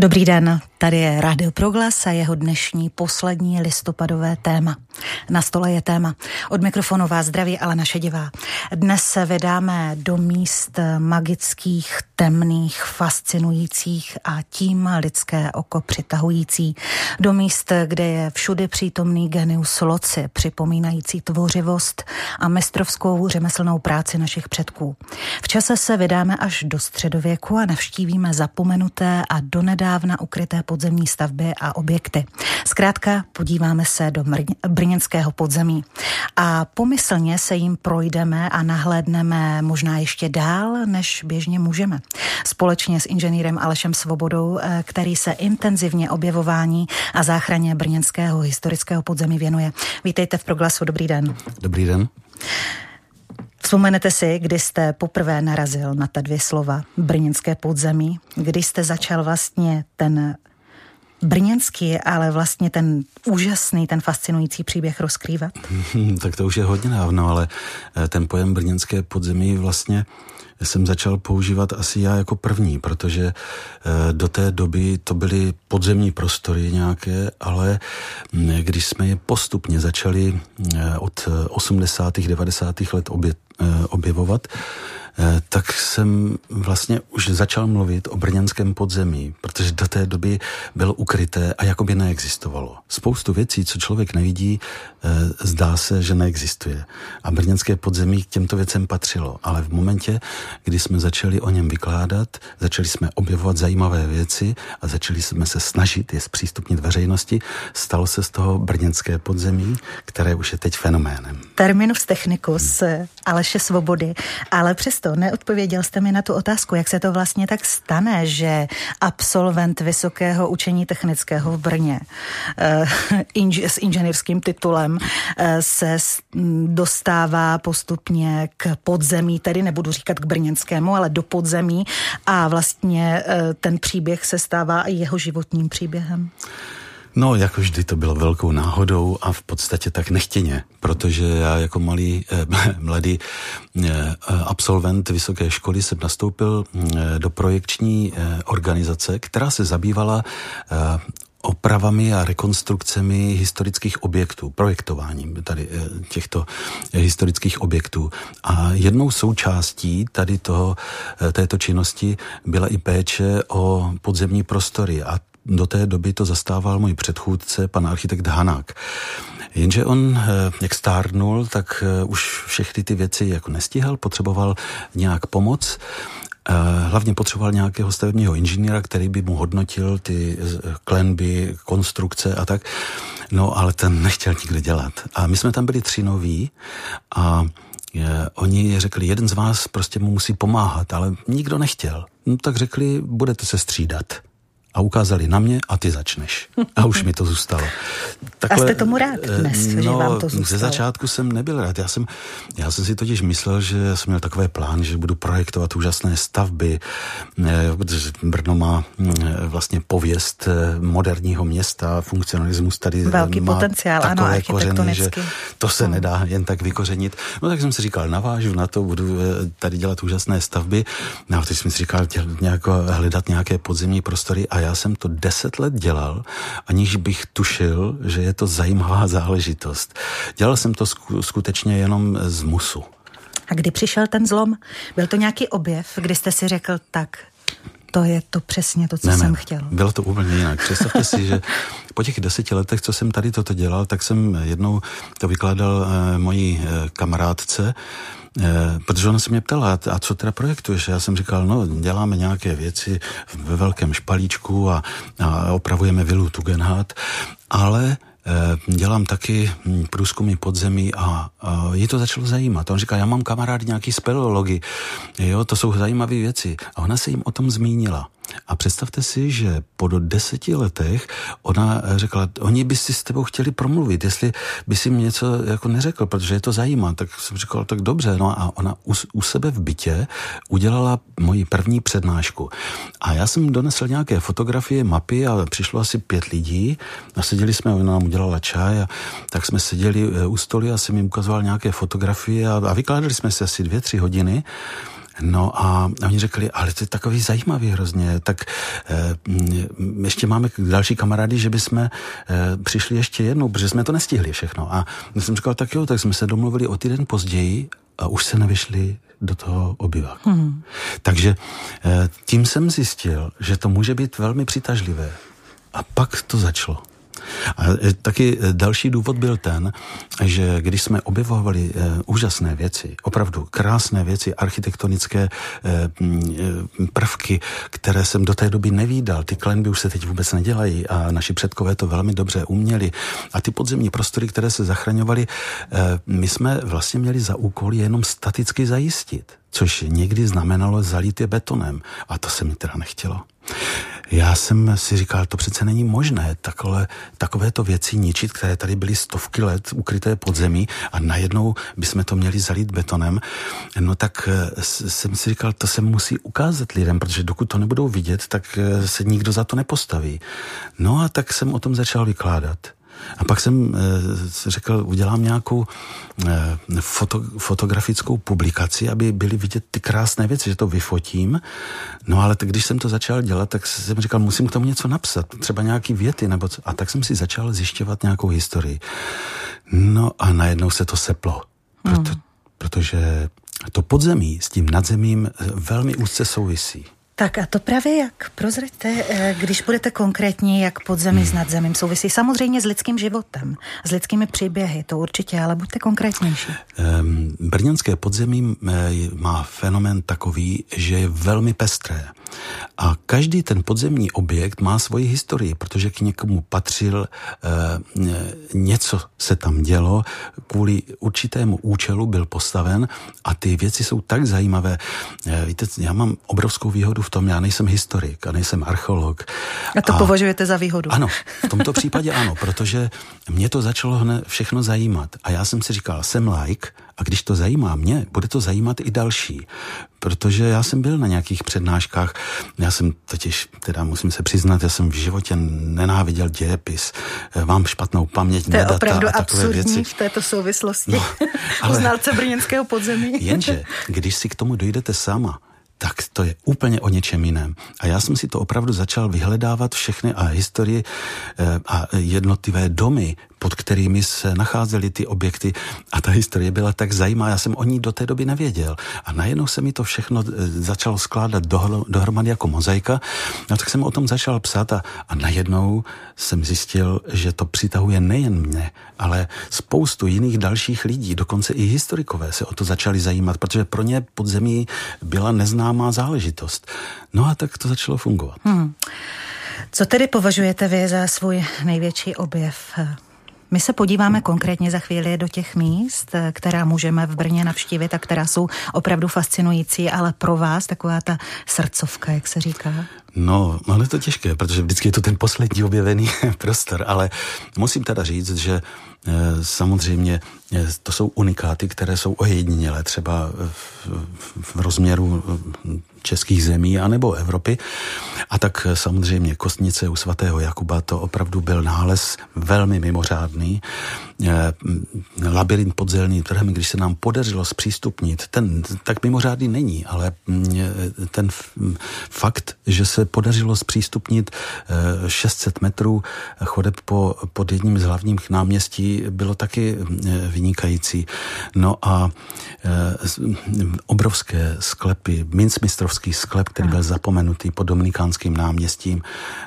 Dobrý den, tady je Radio Proglas a jeho dnešní poslední listopadové téma. Na stole je téma. Od mikrofonu vás zdraví Alena Šedivá. Dnes se vydáme do míst magických, temných, fascinujících a tím lidské oko přitahující. Do míst, kde je všude přítomný genius loci, připomínající tvořivost a mistrovskou řemeslnou práci našich předků. V čase se vydáme až do středověku a navštívíme zapomenuté a donedávna ukryté podzemní stavby a objekty. Zkrátka podíváme se do brněnského podzemí a pomyslně se jim projdeme a nahlédneme možná ještě dál, než běžně můžeme. Společně s inženýrem Alešem Svobodou, který se intenzivně objevování a záchraně brněnského historického podzemí věnuje. Vítejte v Proglasu, dobrý den. Dobrý den. Vzpomenete si, kdy jste poprvé narazil na ta dvě slova brněnské podzemí, kdy jste začal vlastně ten brněnský, ale vlastně ten úžasný, ten fascinující příběh rozkrývat? Tak to už je hodně dávno, ale ten pojem brněnské podzemí vlastně jsem začal používat asi já jako první, protože do té doby to byly podzemní prostory nějaké, ale když jsme je postupně začali od 80. 90. let objevovat, tak jsem vlastně už začal mluvit o brněnském podzemí, protože do té doby bylo ukryté a jakoby neexistovalo. Spoustu věcí, co člověk nevidí, zdá se, že neexistuje. A brněnské podzemí k těmto věcem patřilo. Ale v momentě, kdy jsme začali o něm vykládat, začali jsme objevovat zajímavé věci a začali jsme se snažit je zpřístupnit veřejnosti, stalo se z toho brněnské podzemí, které už je teď fenoménem. Terminus technicus Aleše Svobody, ale přesto neodpověděl jste mi na tu otázku, jak se to vlastně tak stane, že absolvent Vysokého učení technického v Brně s inženýrským titulem se dostává postupně k podzemí, tedy nebudu říkat k brněnskému, ale do podzemí a vlastně ten příběh se stává i jeho životním příběhem. No, jako vždy to bylo velkou náhodou a v podstatě tak nechtěně, protože já jako mladý absolvent vysoké školy jsem nastoupil do projekční organizace, která se zabývala opravami a rekonstrukcemi historických objektů, projektováním tady těchto historických objektů. A jednou součástí tady této činnosti byla i péče o podzemní prostory a do té doby to zastával můj předchůdce, pan architekt Hanák. Jenže on, jak stárnul, tak už všechny ty věci jako nestíhal, potřeboval nějak pomoc. Hlavně potřeboval nějakého stavebního inženýra, který by mu hodnotil ty klenby, konstrukce a tak. No, ale ten nechtěl nikdy dělat. A my jsme tam byli tři noví a oni řekli, jeden z vás prostě mu musí pomáhat, ale nikdo nechtěl. No, tak řekli, budete se střídat. A ukázali na mě a ty začneš. A už mi to zůstalo. Takhle, a jste tomu rád dnes, že vám to zůstalo? Ze začátku jsem nebyl rád. Já jsem si totiž myslel, že jsem měl takový plán, že budu projektovat úžasné stavby, protože Brno má vlastně pověst moderního města, funkcionalismus tady velký má potenciál, takové kořeny, že to se nedá jen tak vykořenit. No tak jsem si říkal, navážu na to, budu tady dělat úžasné stavby. No a teď jsem si říkal, hledat nějaké podzemní prostory a já jsem to 10 let dělal, aniž bych tušil, že je to zajímavá záležitost. Dělal jsem to skutečně jenom z musu. A kdy přišel ten zlom? Byl to nějaký objev, kdy jste si řekl tak, to je to přesně to, co jsem chtěl. Bylo to úplně jinak. Představte si, že po těch 10 letech, co jsem tady toto dělal, tak jsem jednou to vykládal mojí kamarádce, protože ona se mě ptala, a co teda projektuješ? Já jsem říkal, no děláme nějaké věci ve velkém špalíčku a opravujeme vilu Tugendhat, ale dělám taky průzkumy podzemí a ji to začalo zajímat. On říká, já mám kamarád nějaký speleologi, jo, to jsou zajímavé věci. A ona se jim o tom zmínila. A představte si, že po 10 letech ona řekla, oni by si s tebou chtěli promluvit, jestli by si mi něco jako neřekl, protože je to zajímá. Tak jsem říkal, tak dobře. No a ona u sebe v bytě udělala moji první přednášku. A já jsem donesl nějaké fotografie, mapy a přišlo asi 5 lidí a seděli jsme, ona nám udělala čaj a tak jsme seděli u stolu a jsem jim ukazoval nějaké fotografie a vykládali jsme se asi 2-3 hodiny. No a oni řekli, ale to je takový zajímavý hrozně, tak ještě máme další kamarády, že bychom přišli ještě jednou, protože jsme to nestihli všechno. A jsem říkal, tak jo, tak jsme se domluvili o týden později a už se nevyšli do toho obyváku. Hmm. Takže tím jsem zjistil, že to může být velmi přitažlivé. A pak to začalo. A taky další důvod byl ten, že když jsme objevovali úžasné věci, opravdu krásné věci, architektonické prvky, které jsem do té doby nevídal, ty klenby už se teď vůbec nedělají a naši předkové to velmi dobře uměli a ty podzemní prostory, které se zachraňovaly, my jsme vlastně měli za úkol jenom staticky zajistit, což někdy znamenalo zalít je betonem a to se mi teda nechtělo. Já jsem si říkal, to přece není možné takovéto věci ničit, které tady byly stovky let ukryté pod zemí a najednou bychom to měli zalít betonem. No tak jsem si říkal, to se musí ukázat lidem, protože dokud to nebudou vidět, tak se nikdo za to nepostaví. No a tak jsem o tom začal vykládat. A pak jsem řekl, udělám nějakou fotografickou publikaci, aby byly vidět ty krásné věci, že to vyfotím. No ale když jsem to začal dělat, tak jsem říkal, musím k tomu něco napsat, třeba nějaký věty nebo co. A tak jsem si začal zjišťovat nějakou historii. No a najednou se to seplo, protože to podzemí s tím nadzemím velmi úzce souvisí. Tak a to právě jak? Prozraďte, když budete konkrétní, jak podzemí s nadzemím souvisí. Samozřejmě s lidským životem, s lidskými příběhy, to určitě, ale buďte konkrétnější. Brněnské podzemí má fenomén takový, že je velmi pestré. A každý ten podzemní objekt má svoji historii, protože k někomu patřil, něco se tam dělo, kvůli určitému účelu byl postaven a ty věci jsou tak zajímavé. Víte, já mám obrovskou výhodu v tom, já nejsem historik a nejsem archeolog. A to považujete za výhodu? Ano, v tomto případě ano, protože mě to začalo všechno zajímat a já jsem si říkal, jsem laik a když to zajímá mě, bude to zajímat i další. Protože já jsem byl na nějakých přednáškách, já jsem totiž, teda musím se přiznat, já jsem v životě nenáviděl dějepis, mám špatnou paměť na data a takové věci. To je opravdu absurdní v této souvislosti, no, ale znalce brněnského podzemí. Jenže, když si k tomu dojdete sama, tak to je úplně o něčem jiném. A já jsem si to opravdu začal vyhledávat všechny a historii a jednotlivé domy, pod kterými se nacházely ty objekty a ta historie byla tak zajímavá, já jsem o ní do té doby nevěděl. A najednou se mi to všechno začalo skládat dohromady jako mozaika, no tak jsem o tom začal psát a najednou jsem zjistil, že to přitahuje nejen mě, ale spoustu jiných dalších lidí, dokonce i historikové se o to začali zajímat, protože pro ně podzemí byla neznámá záležitost. No a tak to začalo fungovat. Co tedy považujete vy za svůj největší objev? My se podíváme konkrétně za chvíli do těch míst, která můžeme v Brně navštívit a která jsou opravdu fascinující, ale pro vás taková ta srdcovka, jak se říká. No, ale to je těžké, protože vždycky je to ten poslední objevený prostor, ale musím teda říct, že samozřejmě to jsou unikáty, které jsou ojedinělé třeba v rozměru českých zemí anebo Evropy. A tak samozřejmě kostnice u svatého Jakuba, to opravdu byl nález velmi mimořádný. Labirint pod Zelným trhem, když se nám podařilo zpřístupnit, ten tak mimořádný není, ale ten fakt, že se podařilo zpřístupnit 600 metrů chodeb pod jedním z hlavních náměstí, bylo taky vynikající. No a obrovské sklepy, mincmistrovský sklep, který byl zapomenutý pod Dominikánským náměstím.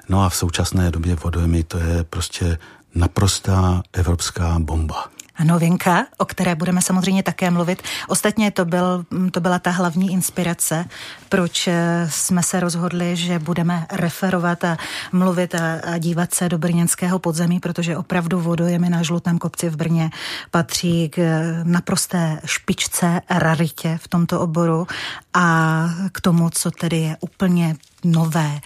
No a v současné době Vodojmy, to je prostě naprostá evropská bomba. A novinka, o které budeme samozřejmě také mluvit. Ostatně to byla ta hlavní inspirace, proč jsme se rozhodli, že budeme referovat a mluvit a dívat se do brněnského podzemí, protože opravdu Vodojemy na Žlutém kopci v Brně patří k naprosté špičce, raritě v tomto oboru a k tomu, co tedy je úplně nové.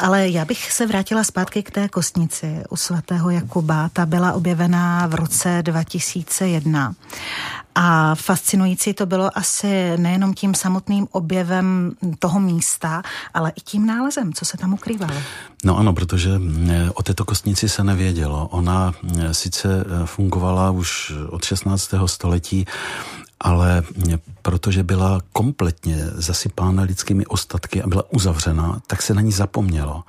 Ale já bych se vrátila zpátky k té kostnici u svatého Jakuba. Ta byla objevená v roce 2001. A fascinující to bylo asi nejenom tím samotným objevem toho místa, ale i tím nálezem, co se tam ukrývalo. No ano, protože o této kostnici se nevědělo. Ona sice fungovala už od 16. století, ale protože byla kompletně zasypána lidskými ostatky a byla uzavřena, tak se na ní zapomnělo.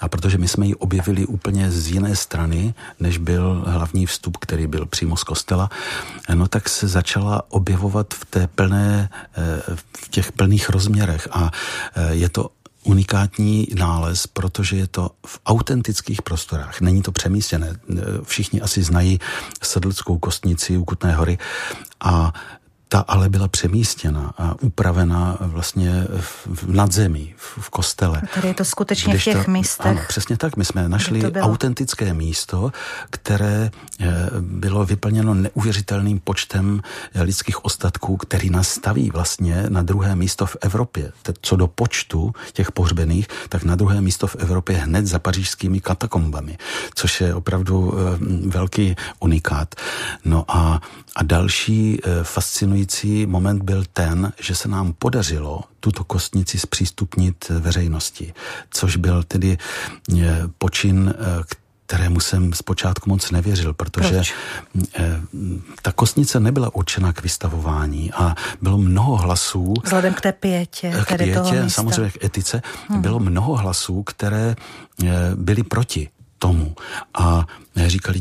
A protože my jsme ji objevili úplně z jiné strany, než byl hlavní vstup, který byl přímo z kostela, no tak se začala objevovat v těch plných rozměrech. A je to unikátní nález, protože je to v autentických prostorách. Není to přemístěné. Všichni asi znají Sedleckou kostnici u Kutné Hory a ta ale byla přemístěna a upravena vlastně v nadzemí, v kostele. Tady je to skutečně v těch místech. Ano, přesně tak. My jsme našli autentické místo, které bylo vyplněno neuvěřitelným počtem lidských ostatků, který nás staví vlastně na druhé místo v Evropě. Co do počtu těch pohřbených, tak na druhé místo v Evropě hned za pařížskými katakombami, což je opravdu velký unikát. No a další fascinující moment byl ten, že se nám podařilo tuto kostnici zpřístupnit veřejnosti, což byl tedy počin, kterému jsem zpočátku moc nevěřil, protože ta kostnice nebyla určena k vystavování a bylo mnoho hlasů. Vzhledem k té pietě. K pietě, samozřejmě k etice. Bylo mnoho hlasů, které byly proti tomu. A říkali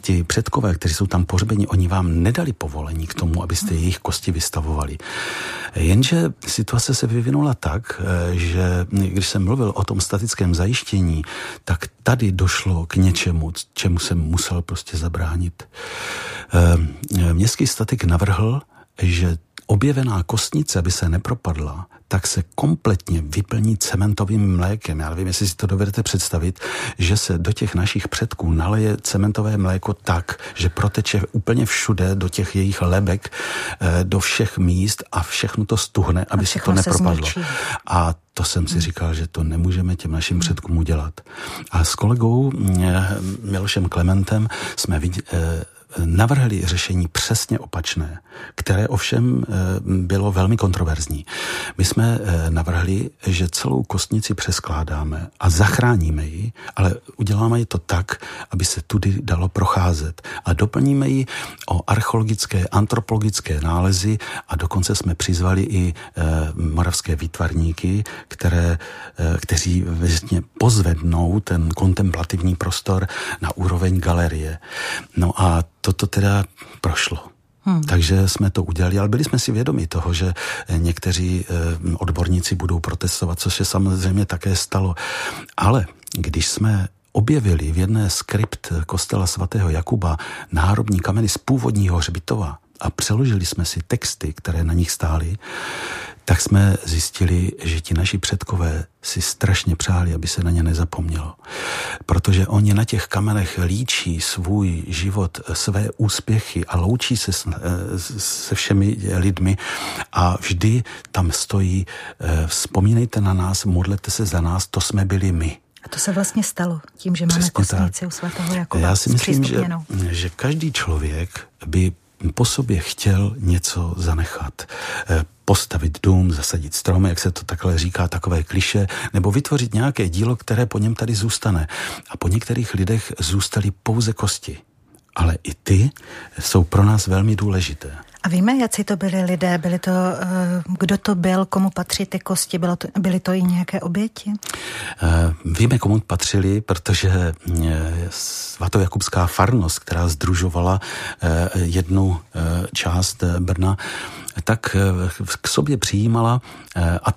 ti předkové, kteří jsou tam pohřbeni, oni vám nedali povolení k tomu, abyste jejich kosti vystavovali. Jenže situace se vyvinula tak, že když jsem mluvil o tom statickém zajištění, tak tady došlo k něčemu, čemu jsem musel prostě zabránit. Městský statik navrhl, že objevená kostnice, aby se nepropadla, tak se kompletně vyplní cementovým mlékem. Já nevím, jestli si to dovedete představit, že se do těch našich předků naleje cementové mléko tak, že proteče úplně všude do těch jejich lebek, do všech míst a všechno to stuhne, aby se to nepropadlo. A to jsem si říkal, že to nemůžeme těm našim předkům udělat. A s kolegou Milošem Klementem jsme navrhli řešení přesně opačné, které ovšem bylo velmi kontroverzní. My jsme navrhli, že celou kostnici přeskládáme a zachráníme ji, ale uděláme ji to tak, aby se tudy dalo procházet. A doplníme ji o archeologické, antropologické nálezy a dokonce jsme přizvali i moravské výtvarníky, kteří vlastně pozvednou ten kontemplativní prostor na úroveň galerie. No a toto teda prošlo. Takže jsme to udělali, ale byli jsme si vědomi toho, že někteří odborníci budou protestovat, což se samozřejmě také stalo. Ale když jsme objevili v jedné z krypt kostela svatého Jakuba náhrobní kameny z původního hřbitova a přeložili jsme si texty, které na nich stály, tak jsme zjistili, že ti naši předkové si strašně přáli, aby se na ně nezapomnělo. Protože oni na těch kamenech líčí svůj život, své úspěchy a loučí se se všemi lidmi a vždy tam stojí: vzpomínejte na nás, modlete se za nás, to jsme byli my. A to se vlastně stalo tím, že máme kostnici u svatého Jakuba. Já si myslím, že každý člověk by po sobě chtěl něco zanechat. Postavit dům, zasadit stromy, jak se to takhle říká, takové kliše, nebo vytvořit nějaké dílo, které po něm tady zůstane. A po některých lidech zůstaly pouze kosti. Ale i ty jsou pro nás velmi důležité. A víme, jak si to byli lidé? Byli to, kdo to byl, komu patří ty kosti? Byly to i nějaké oběti? Víme, komu patřili, protože svatojakubská farnost, která sdružovala jednu část Brna, tak k sobě přijímala, a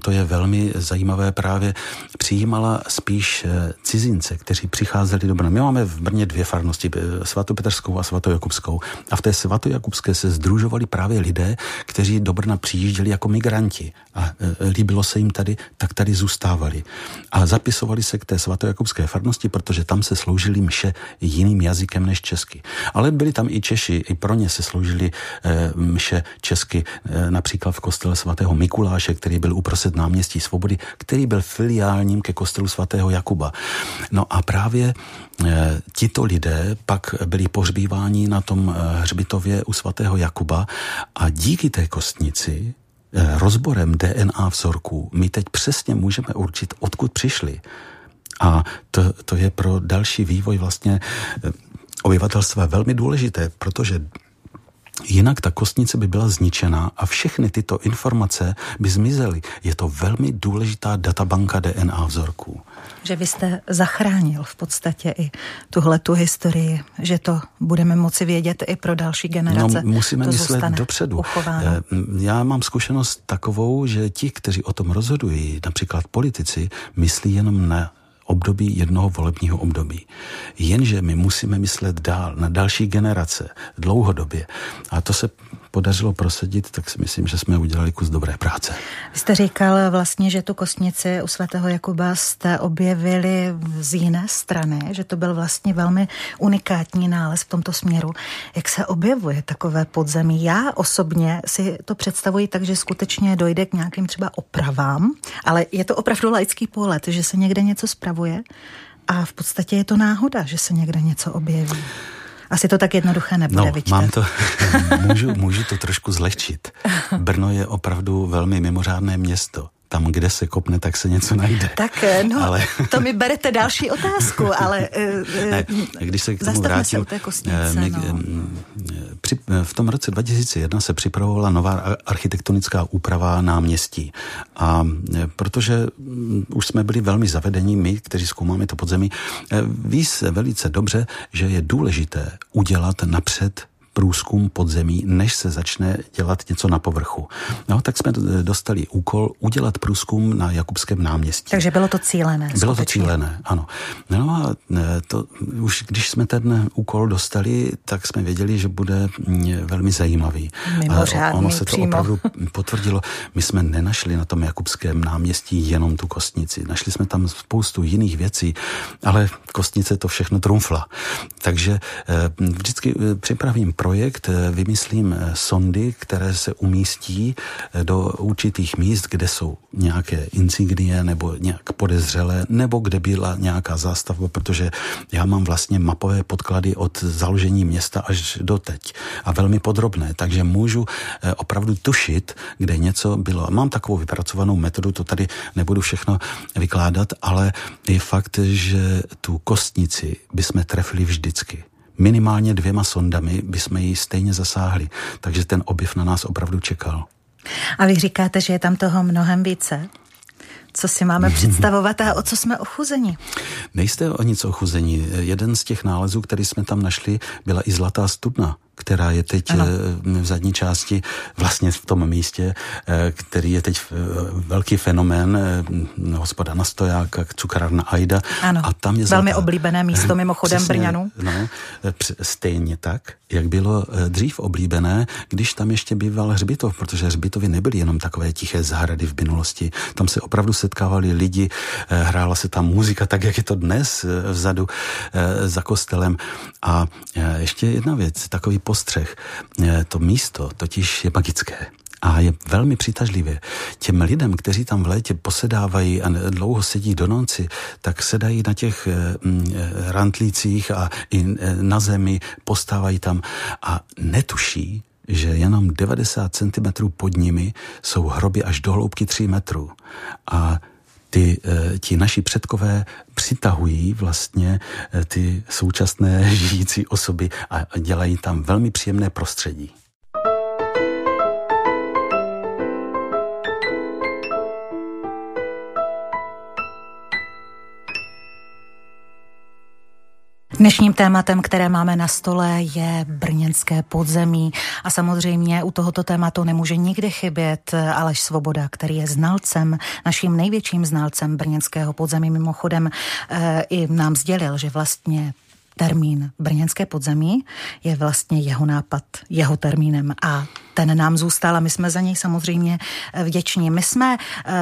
to je velmi zajímavé právě, přijímala spíš cizince, kteří přicházeli do Brna. My máme v Brně dvě farnosti, svatopeterskou a svatojakubskou. A v té svatojakubské se sdružovali právě lidé, kteří do Brna přijížděli jako migranti a líbilo se jim tady, tak tady zůstávali. A zapisovali se k té svatojakubské farnosti, protože tam se sloužili mše jiným jazykem než česky. Ale byli tam i Češi, i pro ně se sloužili mše česky, například v kostele svatého Mikuláše, který byl uprostřed náměstí Svobody, který byl filiálním ke kostelu svatého Jakuba. No a právě tito lidé pak byli pohřbíváni na tom hřbitově u svatého Jakuba a díky té kostnici rozborem DNA vzorků my teď přesně můžeme určit, odkud přišli. A to je pro další vývoj vlastně obyvatelstva velmi důležité, protože Jinak ta Kostnice by byla zničená a všechny tyto informace by zmizely. Je to velmi důležitá databanka DNA vzorků. Že vy jste zachránil v podstatě i tuhletu historii, že to budeme moci vědět i pro další generace. No, musíme to myslet dopředu. Uchováno. Já mám zkušenost takovou, že ti, kteří o tom rozhodují, například politici, myslí jenom na období jednoho volebního období. Jenže my musíme myslet dál, na další generace, dlouhodobě. A to se podařilo prosadit, tak si myslím, že jsme udělali kus dobré práce. Vy jste říkal vlastně, že tu Kostnici u svatého Jakuba jste objevili z jiné strany, že to byl vlastně velmi unikátní nález v tomto směru. Jak se objevuje takové podzemí? Já osobně si to představuji tak, že skutečně dojde k nějakým třeba opravám, ale je to opravdu laický pohled, že se někde něco spravuje a v podstatě je to náhoda, že se někde něco objeví. Asi to tak jednoduché nebude, vidět. Můžu to trošku zlehčit. Brno je opravdu velmi mimořádné město. Tam, kde se kopne, tak se něco najde. Tak, no, ale... to mi berete další otázku, ale... Ne, když se k tomu vrátím, v tom roce 2001 se připravovala nová architektonická úprava náměstí. A protože už jsme byli velmi zavedení, my, kteří zkoumáme to podzemí, ví se velice dobře, že je důležité udělat napřed průzkum podzemí, než se začne dělat něco na povrchu. No, tak jsme dostali úkol udělat průzkum na Jakubském náměstí. Takže bylo to cílené. Bylo skutečně to cílené, ano. No a to, už když jsme ten úkol dostali, tak jsme věděli, že bude velmi zajímavý. Mimořádný, ono se to přímo opravdu potvrdilo. My jsme nenašli na tom Jakubském náměstí jenom tu Kostnici. Našli jsme tam spoustu jiných věcí, ale Kostnice to všechno trumfla. Takže vždycky připravím projekt, vymyslím sondy, které se umístí do určitých míst, kde jsou nějaké insignie nebo nějak podezřelé, nebo kde byla nějaká zástavba, protože já mám vlastně mapové podklady od založení města až do teď a velmi podrobné, takže můžu opravdu tušit, kde něco bylo. Mám takovou vypracovanou metodu, to tady nebudu všechno vykládat, ale je fakt, že tu Kostnici bychom trefili vždycky. Minimálně 2 sondami bychom ji stejně zasáhli. Takže ten objev na nás opravdu čekal. A vy říkáte, že je tam toho mnohem více? Co si máme představovat a o co jsme ochuzeni? Nejste o nic ochuzeni. Jeden z těch nálezů, který jsme tam našli, byla i zlatá studna, která je teď v zadní části, vlastně v tom místě, který je teď velký fenomén, hospoda na Stojáka, cukrárna Aida. Ano, a tam je velmi oblíbené místo mimochodem Brňanů. No, stejně tak, jak bylo dřív oblíbené, když tam ještě býval hřbitov, protože hřbitovy nebyly jenom takové tiché zahrady v minulosti. Tam se opravdu setkávali lidi, hrála se tam muzika, tak jak je to dnes vzadu za kostelem. A ještě jedna věc, takový postřeh. To místo totiž je magické a je velmi přitažlivé. Těm lidem, kteří tam v létě posedávají a dlouho sedí do noci, tak sedají na těch rantlících a i na zemi, postávají tam a netuší, že jenom 90 cm pod nimi jsou hroby až do hloubky 3 metrů. A ti naši předkové přitahují vlastně ty současné žijící osoby a dělají tam velmi příjemné prostředí. Dnešním tématem, které máme na stole, je brněnské podzemí a samozřejmě u tohoto tématu nemůže nikdy chybět Aleš Svoboda, který je znalcem, naším největším znalcem brněnského podzemí. Mimochodem i nám sdělil, že vlastně termín brněnské podzemí je vlastně jeho nápad, jeho termínem a ten nám zůstal a my jsme za něj samozřejmě vděční. My jsme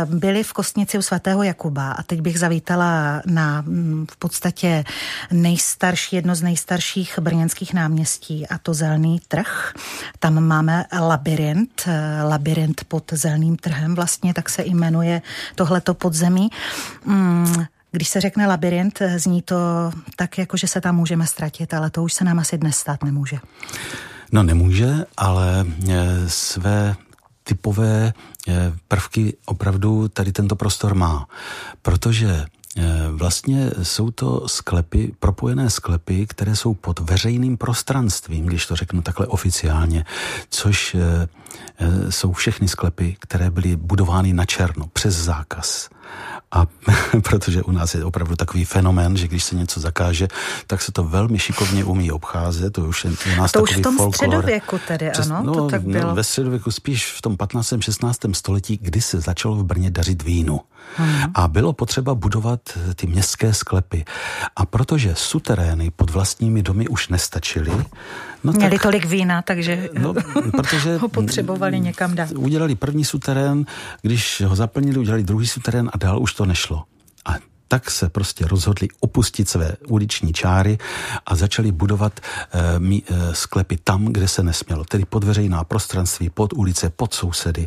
byli v Kostnici u svatého Jakuba a teď bych zavítala na v podstatě nejstarší, jedno z nejstarších brněnských náměstí a to Zelný trh. Tam máme labirint pod Zelným trhem vlastně, tak se jmenuje tohleto podzemí. Když se řekne labirint, zní to tak, jako že se tam můžeme ztratit, ale to už se nám asi dnes stát nemůže. No nemůže, ale své typové prvky opravdu tady tento prostor má, protože Vlastně jsou to sklepy, propojené sklepy, které jsou pod veřejným prostranstvím, když to řeknu takhle oficiálně, což jsou všechny sklepy, které byly budovány na černo, přes zákaz. A protože u nás je opravdu takový fenomén, že když se něco zakáže, tak se to velmi šikovně umí obcházet. To už je u nás to takový folklor. To už v tom středověku tedy, ano? To tak bylo. Ve středověku spíš v tom 15. 16. století, kdy se začalo v Brně dařit vínu. A bylo potřeba budovat ty městské sklepy. A protože suterény pod vlastními domy už nestačily, měli tolik vína, takže ho potřebovali někam dát. Udělali první suterén, když ho zaplnili, udělali druhý suterén a dál už to nešlo. A tak se prostě rozhodli opustit své uliční čáry a začali budovat sklepy tam, kde se nesmělo. Tedy pod veřejná prostranství, pod ulice, pod sousedy.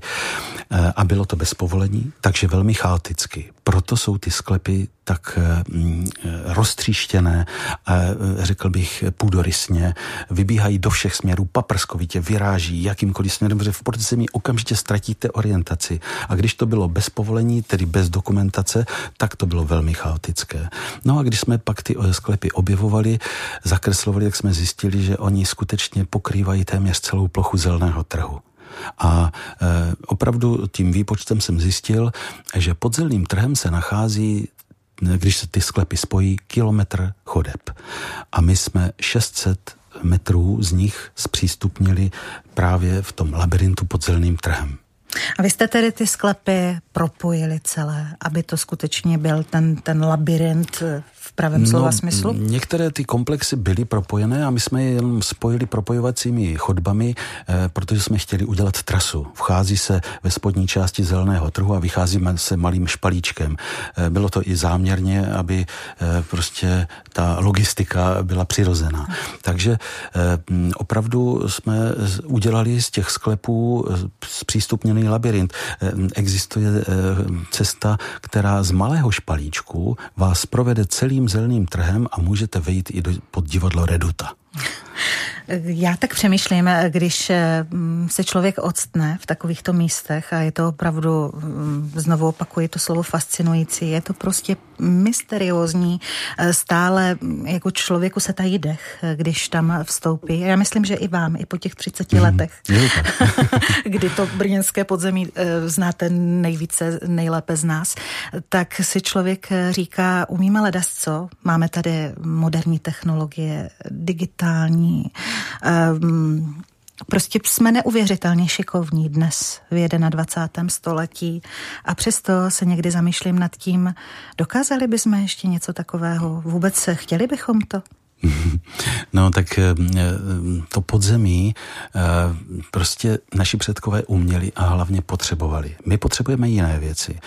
A bylo to bez povolení, takže velmi chaoticky. Proto jsou ty sklepy tak roztříštěné, řekl bych půdorysně, vybíhají do všech směrů, paprskovitě vyráží jakýmkoliv směrem, protože v podzemí okamžitě ztratíte orientaci. A když to bylo bez povolení, tedy bez dokumentace, tak to bylo velmi chaotické. No a když jsme pak ty sklepy objevovali, zakreslovali, tak jsme zjistili, že oni skutečně pokrývají téměř celou plochu Zeleného trhu. A opravdu tím výpočtem jsem zjistil, že pod Zeleným trhem se nachází, když se ty sklepy spojí, kilometr chodeb. A my jsme 600 metrů z nich zpřístupnili právě v tom labirintu pod Zeleným trhem. A vy jste tedy ty sklepy propojili celé, aby to skutečně byl ten labirint v pravém slova smyslu? Některé ty komplexy byly propojené a my jsme je jenom spojili propojovacími chodbami, protože jsme chtěli udělat trasu. Vchází se ve spodní části Zeleného trhu a vycházíme se malým špalíčkem. Bylo to i záměrně, aby prostě ta logistika byla přirozená. Takže opravdu jsme udělali z těch sklepů zpřístupněný labirint. Existuje cesta, která z malého špalíčku vás provede celým Zeleným trhem a můžete vejít i pod divadlo Reduta. Já tak přemýšlím, když se člověk odstne v takovýchto místech a je to opravdu, znovu opakuji to slovo fascinující, je to prostě mysteriózní, stále jako člověku se tají dech, když tam vstoupí. Já myslím, že i vám, i po těch 30 letech, kdy to brněnské podzemí znáte nejvíce, nejlépe z nás, tak si člověk říká, umíme ledas co, máme tady moderní technologie, digitální, prostě jsme neuvěřitelně šikovní dnes v 21. století a přesto se někdy zamýšlím nad tím, dokázali bychom ještě něco takového, vůbec chtěli bychom to? No tak to podzemí prostě naši předkové uměli a hlavně potřebovali. My potřebujeme jiné věci,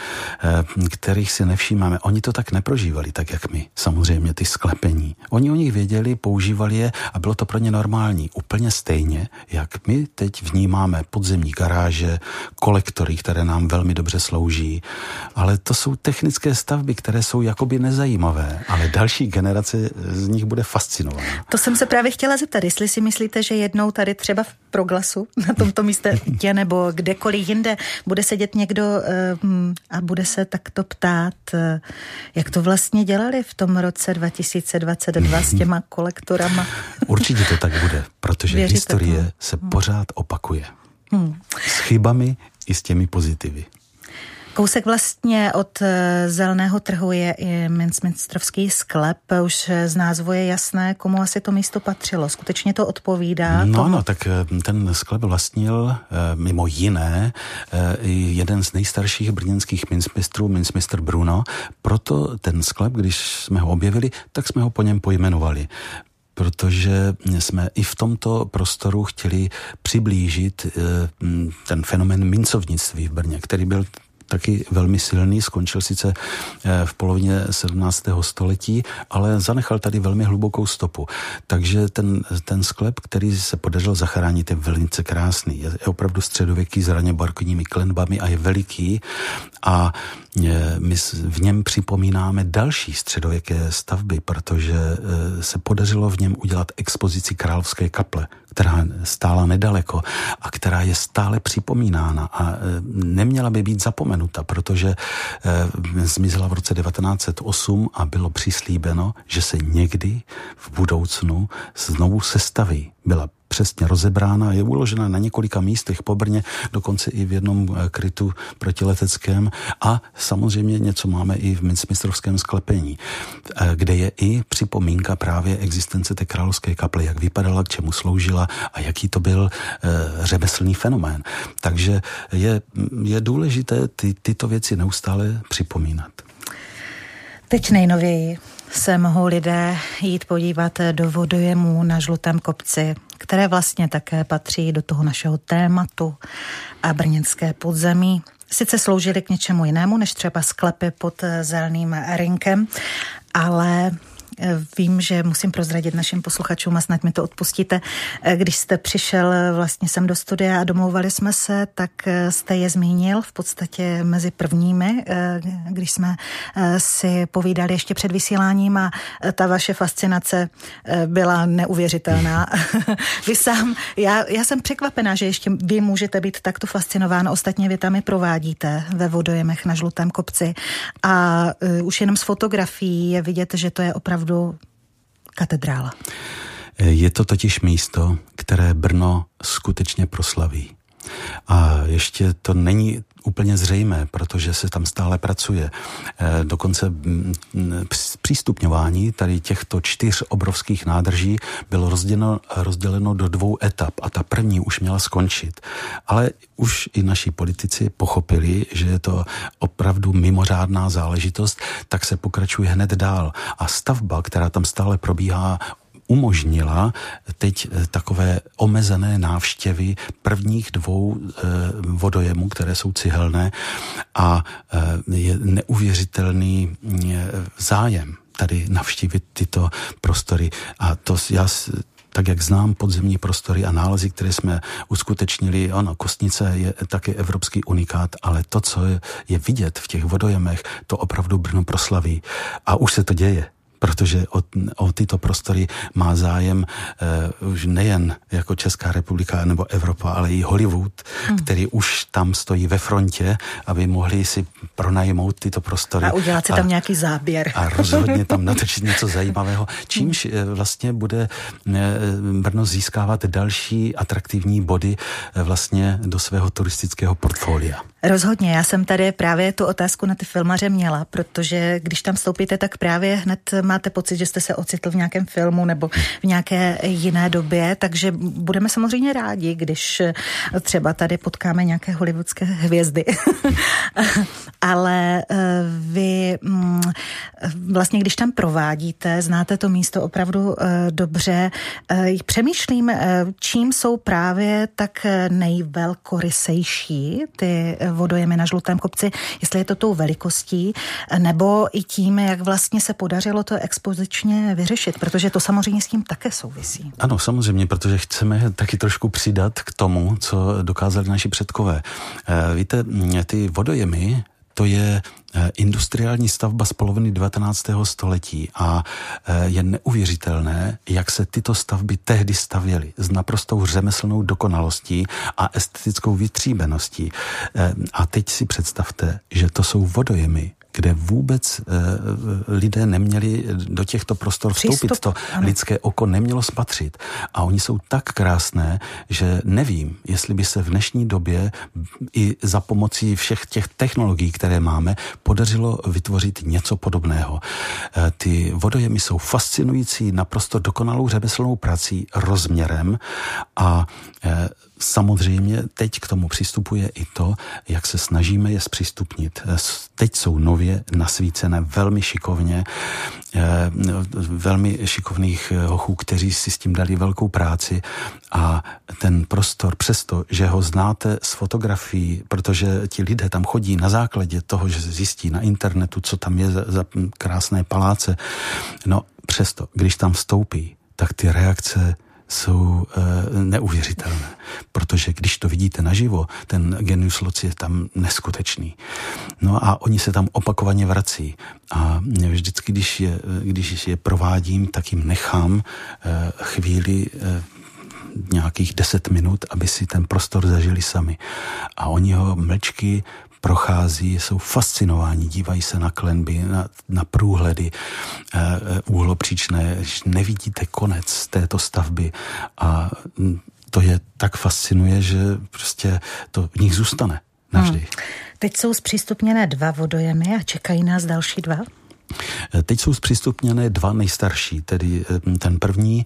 kterých si nevšímáme. Oni to tak neprožívali, tak jak my. Samozřejmě ty sklepení. Oni o nich věděli, používali je a bylo to pro ně normální. Úplně stejně, jak my teď vnímáme podzemní garáže, kolektory, které nám velmi dobře slouží. Ale to jsou technické stavby, které jsou jakoby nezajímavé. Ale další generace z nich bude fascinovat. To jsem se právě chtěla zeptat, jestli si myslíte, že jednou tady třeba v Proglasu, na tomto místě nebo kdekoliv jinde, bude sedět někdo a bude se takto ptát, jak to vlastně dělali v tom roce 2022 s těma kolektorama. Určitě to tak bude, protože věříte historie to? Se pořád opakuje. S chybami i s těmi pozitivy. Kousek vlastně od Zeleného trhu je i Minstrovský sklep. Už z názvu je jasné, komu asi to místo patřilo. Skutečně to odpovídá tomu? No, tak ten sklep vlastnil mimo jiné jeden z nejstarších brněnských mincmistrů, mincmistr Brno. Proto ten sklep, když jsme ho objevili, tak jsme ho po něm pojmenovali. Protože jsme i v tomto prostoru chtěli přiblížit ten fenomén mincovnictví v Brně, který byl taky velmi silný, skončil sice v polovině 17. století, ale zanechal tady velmi hlubokou stopu. Takže ten sklep, který se podařil zachránit, je velice krásný. Je opravdu středověký s raněbarokními klenbami a je veliký a my v něm připomínáme další středověké stavby, protože se podařilo v něm udělat expozici královské kaple, která stála nedaleko a která je stále připomínána a neměla by být zapomenuta, protože zmizela v roce 1908 a bylo přislíbeno, že se někdy v budoucnu znovu sestaví. Byla přesně rozebrána, je uložena na několika místech po Brně, dokonce i v jednom krytu protileteckém a samozřejmě něco máme i v Mistrovském sklepení, kde je i připomínka právě existence té královské kaple, jak vypadala, k čemu sloužila a jaký to byl řemeslný fenomén. Takže je důležité tyto věci neustále připomínat. Teď nejnověji se mohou lidé jít podívat do vodojemů na Žlutém kopci, které vlastně také patří do toho našeho tématu a brněnské podzemí. Sice sloužily k něčemu jinému, než třeba sklepy pod Zelným rynkem, ale vím, že musím prozradit našim posluchačům a snad mi to odpustíte. Když jste přišel vlastně sem do studia a domlouvali jsme se, tak jste je zmínil v podstatě mezi prvními, když jsme si povídali ještě před vysíláním a ta vaše fascinace byla neuvěřitelná. Vy sám, já jsem překvapená, že ještě vy můžete být takto fascinován. Ostatně vy tam je provádíte ve vodojemech na Žlutém kopci a už jenom z fotografií je vidět, že to je opravdu katedrála. Je to totiž místo, které Brno skutečně proslaví. A ještě to není úplně zřejmé, protože se tam stále pracuje. Dokonce přístupňování tady těchto 4 obrovských nádrží bylo rozděleno do 2 etap a ta první už měla skončit. Ale už i naši politici pochopili, že je to opravdu mimořádná záležitost, tak se pokračuje hned dál. A stavba, která tam stále probíhá, umožnila teď takové omezené návštěvy prvních 2 vodojemů, které jsou cihelné a je neuvěřitelný zájem tady navštívit tyto prostory a to já tak jak znám podzemní prostory a nálezy, které jsme uskutečnili, ano, Kostnice je taky evropský unikát, ale to, co je vidět v těch vodojemech, to opravdu Brno proslaví a už se to děje. Protože o tyto prostory má zájem už nejen jako Česká republika nebo Evropa, ale i Hollywood, který už tam stojí ve frontě, aby mohli si pronajmout tyto prostory. A udělat si tam nějaký záběr. A rozhodně tam natočit něco zajímavého, čímž vlastně bude Brno získávat další atraktivní body vlastně do svého turistického portfolia. Rozhodně, já jsem tady právě tu otázku na ty filmaře měla, protože když tam vstoupíte, tak právě hned máte pocit, že jste se ocitl v nějakém filmu nebo v nějaké jiné době, takže budeme samozřejmě rádi, když třeba tady potkáme nějaké hollywoodské hvězdy. Ale vy vlastně, když tam provádíte, znáte to místo opravdu dobře. Přemýšlím, čím jsou právě tak nejvelkorysejší ty vodojemy na Žlutém kopci, jestli je to tou velikostí, nebo i tím, jak vlastně se podařilo to expozičně vyřešit, protože to samozřejmě s tím také souvisí. Ano, samozřejmě, protože chceme taky trošku přidat k tomu, co dokázali naši předkové. Víte, ty vodojemy, to je industriální stavba z poloviny 19. století a je neuvěřitelné, jak se tyto stavby tehdy stavěly s naprostou řemeslnou dokonalostí a estetickou vytříbeností. A teď si představte, že to jsou vodojemy, kde vůbec lidé neměli do těchto prostor vstoupit. Přístup, to ano. Lidské oko nemělo spatřit. A oni jsou tak krásné, že nevím, jestli by se v dnešní době i za pomocí všech těch technologií, které máme, podařilo vytvořit něco podobného. Ty vodojemy jsou fascinující, naprosto dokonalou řemeslnou prací, rozměrem a samozřejmě teď k tomu přistupuje i to, jak se snažíme je zpřístupnit. Teď jsou nově nasvícené velmi šikovně, velmi šikovných hochů, kteří si s tím dali velkou práci a ten prostor, přesto, že ho znáte z fotografií, protože ti lidé tam chodí na základě toho, že zjistí na internetu, co tam je za krásné paláce, no přesto, když tam vstoupí, tak ty reakce jsou neuvěřitelné, protože když to vidíte naživo, ten genius loci je tam neskutečný. No a oni se tam opakovaně vrací a vždycky, když je provádím, tak jim nechám chvíli nějakých 10 minut, aby si ten prostor zažili sami. A oni ho mlčky prochází, jsou fascinováni, dívají se na klenby, na průhledy úhlopříčné, když nevidíte konec této stavby a to je tak fascinuje, že prostě to v nich zůstane navždy. Teď jsou zpřístupněné 2 vodojemy a čekají nás další 2? Teď jsou zpřístupněné 2 nejstarší, tedy ten první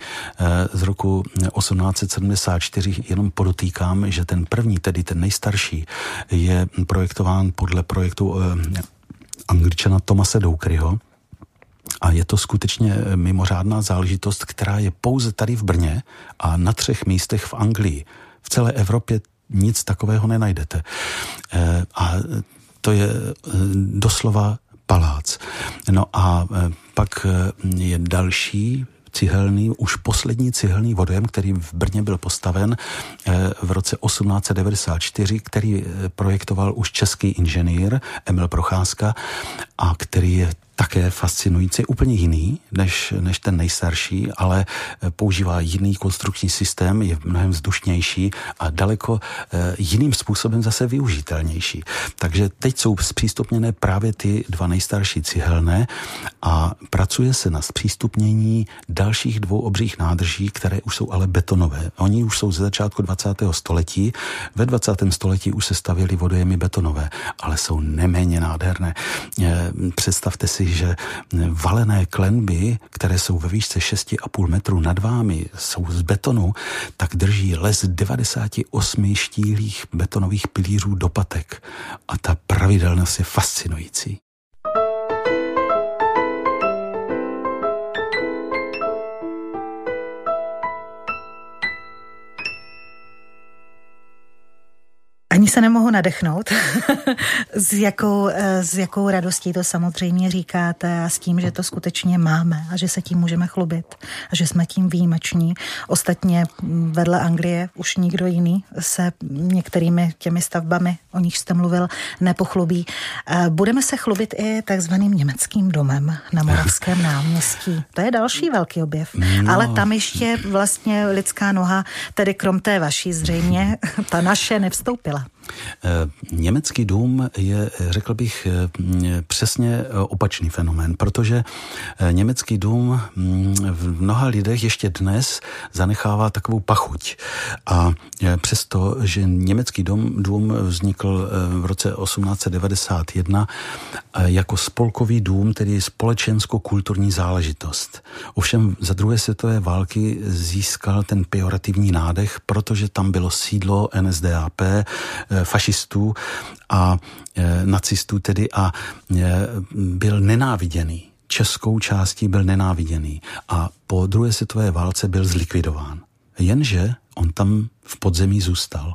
z roku 1874, jenom podotýkám, že ten první, tedy ten nejstarší, je projektován podle projektu Angličana Thomase Dúkryho. A je to skutečně mimořádná záležitost, která je pouze tady v Brně a na 3 místech v Anglii. V celé Evropě nic takového nenajdete. A to je doslova palác. No a pak je další cihelný, už poslední cihelný vodojem, který v Brně byl postaven v roce 1894, který projektoval už český inženýr Emil Procházka a který je také fascinující, úplně jiný než ten nejstarší, ale používá jiný konstrukční systém, je mnohem vzdušnější a daleko jiným způsobem zase využitelnější. Takže teď jsou zpřístupněné právě ty 2 nejstarší cihelné a pracuje se na zpřístupnění dalších 2 obřích nádrží, které už jsou ale betonové. Oni už jsou ze začátku 20. století. Ve 20. století už se stavěly vodojemy betonové, ale jsou neméně nádherné. Představte si, že valené klenby, které jsou ve výšce 6,5 metru nad vámi, jsou z betonu, tak drží les 98 štíhlých betonových pilířů do patek. A ta pravidelnost je fascinující. Ani se nemohu nadechnout, s jakou radostí to samozřejmě říkáte a s tím, že to skutečně máme a že se tím můžeme chlubit a že jsme tím výjimeční. Ostatně vedle Anglie už nikdo jiný se některými těmi stavbami, o nich jste mluvil, nepochlubí. Budeme se chlubit i takzvaným německým domem na Moravském náměstí. To je další velký objev, no. Ale tam ještě vlastně lidská noha, tedy krom té vaší zřejmě, ta naše nevstoupila. Německý dům je, řekl bych, přesně opačný fenomén, protože německý dům v mnoha lidech ještě dnes zanechává takovou pachuť. A přesto, že německý dům vznikl v roce 1891 jako spolkový dům, tedy společensko-kulturní záležitost. Ovšem za druhé světové války získal ten pejorativní nádech, protože tam bylo sídlo NSDAP, fašistů a nacistů tedy a byl nenáviděný. Českou částí byl nenáviděný a po druhé světové válce byl zlikvidován. Jenže on tam v podzemí zůstal.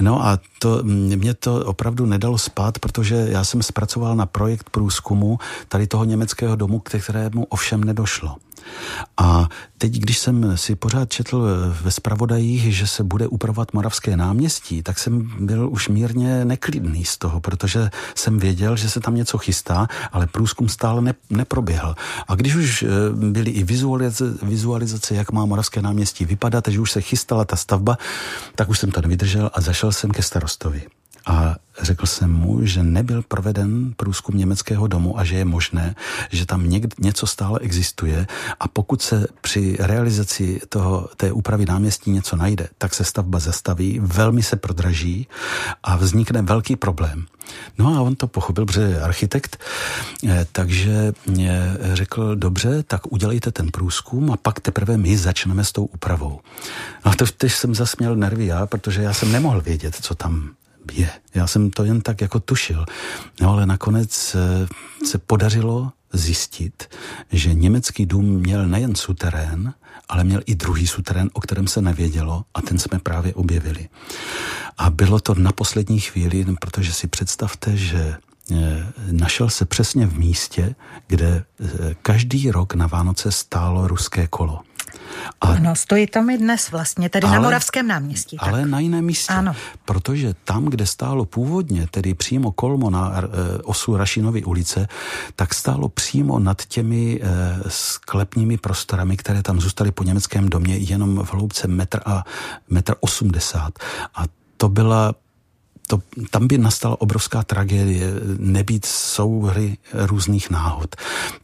No a to, mě to opravdu nedalo spát, protože já jsem zpracoval na projekt průzkumu tady toho německého domu, kterému ovšem nedošlo. A teď, když jsem si pořád četl ve zpravodajích, že se bude upravovat Moravské náměstí, tak jsem byl už mírně neklidný z toho, protože jsem věděl, že se tam něco chystá, ale průzkum stále neproběhl. A když už byly i vizualizace, jak má Moravské náměstí vypadat, takže už se chystala ta stavba, tak už jsem to nevydržel a zašel jsem ke starostovi. A řekl jsem mu, že nebyl proveden průzkum německého domu a že je možné, že tam něco stále existuje a pokud se při realizaci té úpravy náměstí něco najde, tak se stavba zastaví, velmi se prodraží a vznikne velký problém. No a on to pochopil, protože je architekt, takže řekl, dobře, tak udělejte ten průzkum a pak teprve my začneme s tou úpravou. No a to teď jsem zasměl nervy já, protože já jsem nemohl vědět, co tam je. Já jsem to jen tak jako tušil. No ale nakonec se podařilo zjistit, že německý dům měl nejen suterén, ale měl i druhý suterén, o kterém se nevědělo a ten jsme právě objevili. A bylo to na poslední chvíli, protože si představte, že našel se přesně v místě, kde každý rok na Vánoce stálo ruské kolo. Ano, stojí tam i dnes vlastně, tedy na Moravském náměstí. Tak. Ale na jiném místě. Ano. Protože tam, kde stálo původně, tedy přímo kolmo na osu Rašinovy ulice, tak stálo přímo nad těmi sklepními prostorami, které tam zůstaly po německém domě jenom v hloubce 1,80 m. A to byla... Tam by nastala obrovská tragédie, nebýt souhry různých náhod.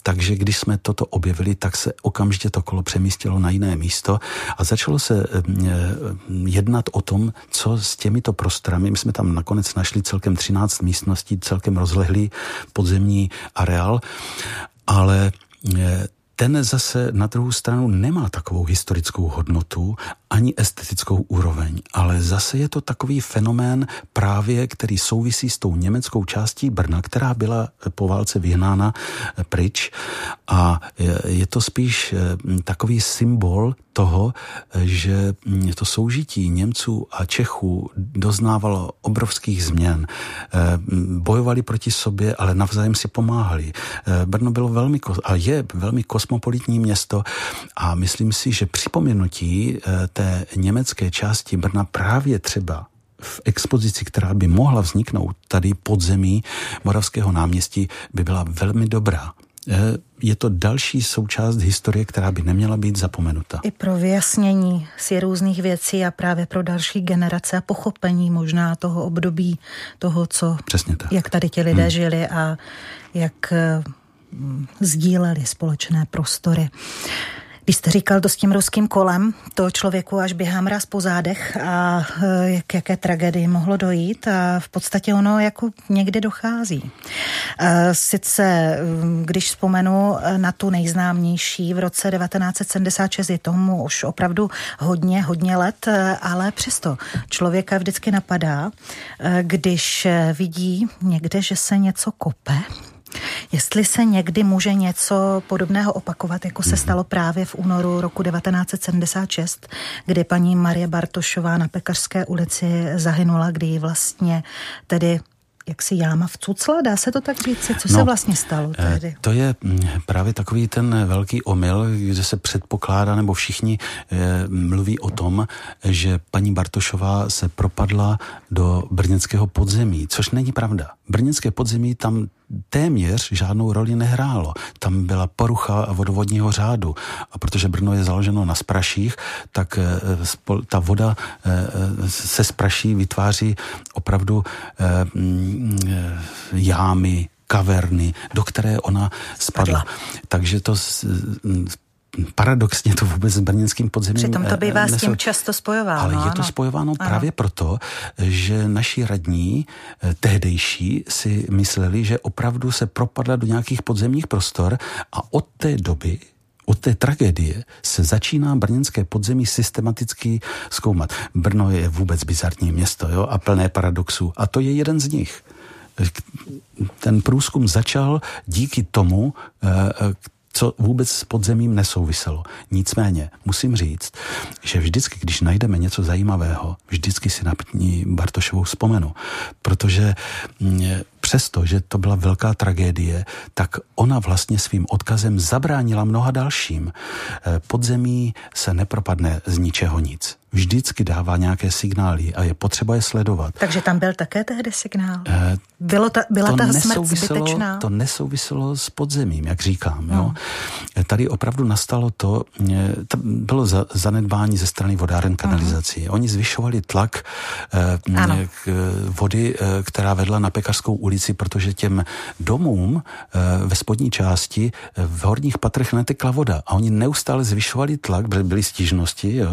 Takže když jsme toto objevili, tak se okamžitě to kolo přemístilo na jiné místo a začalo se jednat o tom, co s těmito prostorami. My jsme tam nakonec našli celkem 13 místností, celkem rozlehlý podzemní areál, ale ten zase na druhou stranu nemá takovou historickou hodnotu ani estetickou úroveň, ale zase je to takový fenomén právě, který souvisí s tou německou částí Brna, která byla po válce vyhnána pryč, a je to spíš takový symbol toho, že to soužití Němců a Čechů doznávalo obrovských změn. Bojovali proti sobě, ale navzájem si pomáhali. Brno bylo velmi a je velmi kosmopolitní město a myslím si, že připomenutí té německé části Brna právě třeba v expozici, která by mohla vzniknout tady pod zemí Moravského náměstí, by byla velmi dobrá. Je to další součást historie, která by neměla být zapomenuta. I pro vyjasnění si různých věcí a právě pro další generace a pochopení možná toho období, toho, co, jak tady ti lidé žili a jak sdíleli společné prostory. Když jste říkal to s tím ruským kolem, to člověku až běhá mraz po zádech a k jaké tragédii mohlo dojít, a v podstatě ono jako někdy dochází. Sice, když vzpomenu na tu nejznámější v roce 1976, je tomu už opravdu hodně let, ale přesto člověka vždycky napadá, když vidí někde, že se něco kope, jestli se někdy může něco podobného opakovat, jako se stalo právě v únoru roku 1976, kdy paní Marie Bartošová na Pekařské ulici zahynula, kdy ji vlastně tedy jaksi jáma vcucla, dá se to tak říct? Co se vlastně stalo tehdy? To je právě takový ten velký omyl, kde se předpokládá, nebo všichni mluví o tom, že paní Bartošová se propadla do brněnského podzemí, což není pravda. Brněnské podzemí tam téměř žádnou roli nehrálo. Tam byla porucha vodovodního řádu, a protože Brno je založeno na spraších, tak ta voda se spraší vytváří opravdu jámy, kaverny, do které ona spadla. Takže to paradoxně to vůbec s brněnským podzemím... Přitom to bývá s tím často spojováno. Ale je to spojováno právě proto, že naši radní, tehdejší, si mysleli, že opravdu se propadla do nějakých podzemních prostor, a od té doby, od té tragédie se začíná brněnské podzemí systematicky zkoumat. Brno je vůbec bizarní město, jo, a plné paradoxů. A to je jeden z nich. Ten průzkum začal díky tomu, co vůbec s podzemím nesouviselo. Nicméně musím říct, že vždycky, když najdeme něco zajímavého, vždycky si na paní Bartošovou vzpomenu, protože přesto, že to byla velká tragédie, tak ona vlastně svým odkazem zabránila mnoha dalším. Podzemí se nepropadne z ničeho nic. Vždycky dává nějaké signály a je potřeba je sledovat. Takže tam byl také tehdy signál? Byla ta smrt zbytečná? To nesouviselo s podzemím, jak říkám. Jo? Tady opravdu nastalo to bylo zanedbání ze strany vodáren kanalizací. Oni zvyšovali tlak vody, která vedla na Pekařskou ulici, protože těm domům ve spodní části v horních patrech netekla voda a oni neustále zvyšovali tlak, byly stížnosti, jo,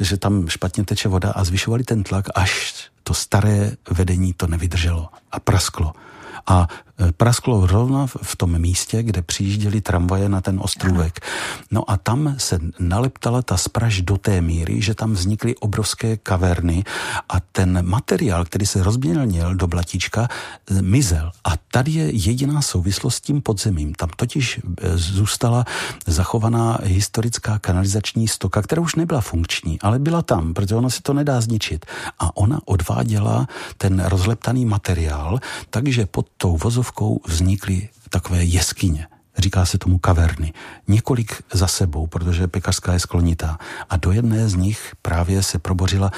že tam špatně teče voda, a zvyšovali ten tlak, až to staré vedení to nevydrželo a prasklo. A prasklo rovno v tom místě, kde přijížděly tramvaje na ten ostrůvek. No a tam se naleptala ta spraž do té míry, že tam vznikly obrovské kaverny a ten materiál, který se rozmělnil do blatíčka, mizel. A tady je jediná souvislost s tím podzemím. Tam totiž zůstala zachovaná historická kanalizační stoka, která už nebyla funkční, ale byla tam, protože ono se to nedá zničit. A ona odváděla ten rozleptaný materiál, takže pod tou vozovkou vznikly takové jeskyně. říká se tomu kaverny. Několik za sebou, protože Pekařská je sklonitá. A do jedné z nich právě se probořila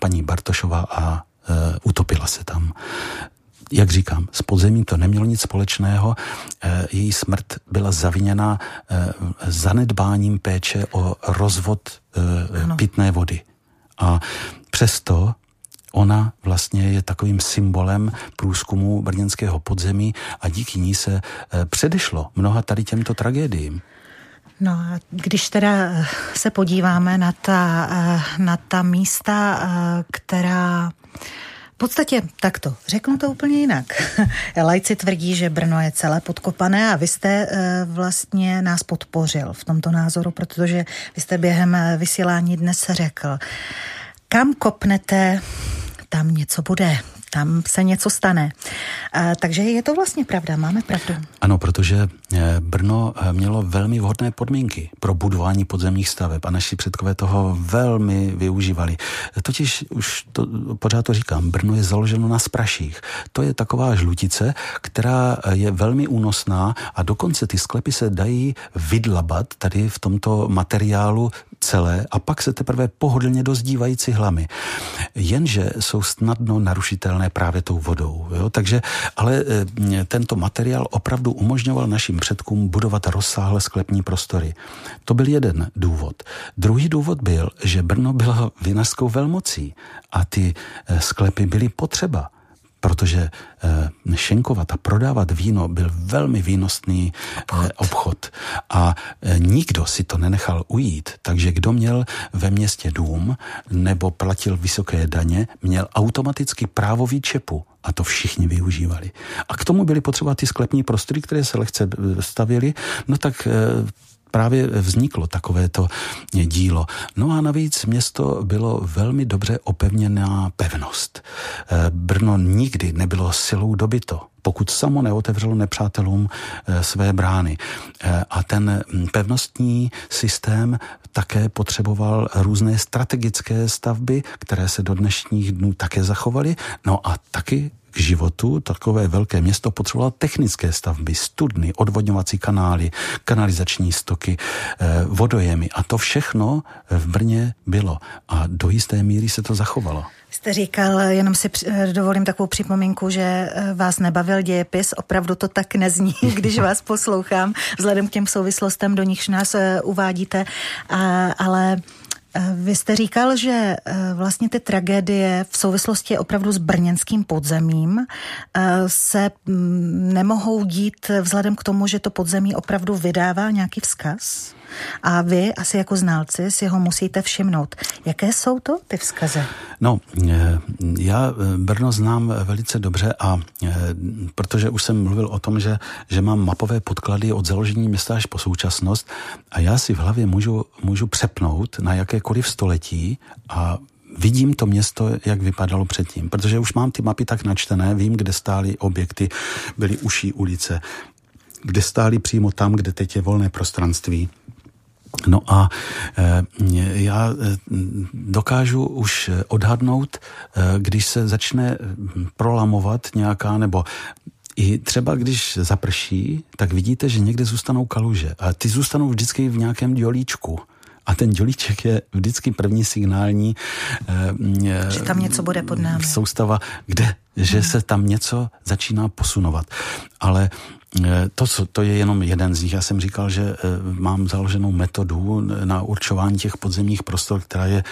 paní Bartošová a utopila se tam. Jak říkám, s podzemím to nemělo nic společného. Její smrt byla zaviněna zanedbáním péče o rozvod pitné vody. A přesto ona vlastně je takovým symbolem průzkumu brněnského podzemí a díky ní se předešlo mnoha tady těmto tragédiím. No a když teda se podíváme na ta místa, která... V podstatě takto, řeknu to úplně jinak. Laici tvrdí, že Brno je celé podkopané a vy jste vlastně nás podpořil v tomto názoru, protože vy jste během vysílání dnes řekl, kam kopnete, tam něco bude, tam se něco stane. Takže je to vlastně pravda, máme pravdu. Ano, protože Brno mělo velmi vhodné podmínky pro budování podzemních staveb a naši předkové toho velmi využívali. Totiž, pořád to říkám, Brno je založeno na spraších. To je taková žlutice, která je velmi únosná a dokonce ty sklepy se dají vydlabat tady v tomto materiálu celé a pak se teprve pohodlně dozdívají cihlami. Jenže jsou snadno narušitelné právě tou vodou. Jo? Takže, ale tento materiál opravdu umožňoval našim předkům budovat rozsáhlé sklepní prostory. To byl jeden důvod. Druhý důvod byl, že Brno bylo vinařskou velmocí a ty sklepy byly potřeba, protože šenkovat a prodávat víno byl velmi výnosný obchod. A nikdo si to nenechal ujít, takže kdo měl ve městě dům nebo platil vysoké daně, měl automaticky právo výčepu. A to všichni využívali. A k tomu byly potřeba ty sklepní prostory, které se lehce stavěly, no tak... Právě vzniklo takovéto dílo. No a navíc město bylo velmi dobře opevněná pevnost. Brno nikdy nebylo silou dobyto, pokud samo neotevřelo nepřátelům své brány. A ten pevnostní systém také potřeboval různé strategické stavby, které se do dnešních dnů také zachovaly. No a taky k životu takové velké město potřebovalo technické stavby, studny, odvodňovací kanály, kanalizační stoky, vodojemy. A to všechno v Brně bylo. A do jisté míry se to zachovalo. Jste říkal, jenom si dovolím takovou připomínku, že vás nebavil dějepis, opravdu to tak nezní, když vás poslouchám, vzhledem k těm souvislostem, do nichž nás uvádíte, ale... Vy jste říkal, že vlastně ty tragédie v souvislosti opravdu s brněnským podzemím se nemohou dít vzhledem k tomu, že to podzemí opravdu vydává nějaký vzkaz a vy asi jako znalci si ho musíte všimnout. Jaké jsou to ty vzkazy? No, já Brno znám velice dobře a protože už jsem mluvil o tom, že mám mapové podklady od založení města až po současnost a já si v hlavě můžu přepnout na jakékoliv století a vidím to město, jak vypadalo předtím, protože už mám ty mapy tak načtené, vím, kde stály objekty, byly uší ulice, kde stály přímo tam, kde teď je volné prostranství. No a já dokážu už odhadnout, když se začne prolamovat nějaká, nebo i třeba když zaprší, tak vidíte, že někde zůstanou kaluže. A ty zůstanou vždycky v nějakém dělíčku. A ten dělíček je vždycky první signální že tam něco bude pod námi. Soustava, že se tam něco začíná posunovat. Ale to je jenom jeden z nich. Já jsem říkal, že mám založenou metodu na určování těch podzemních prostor, která je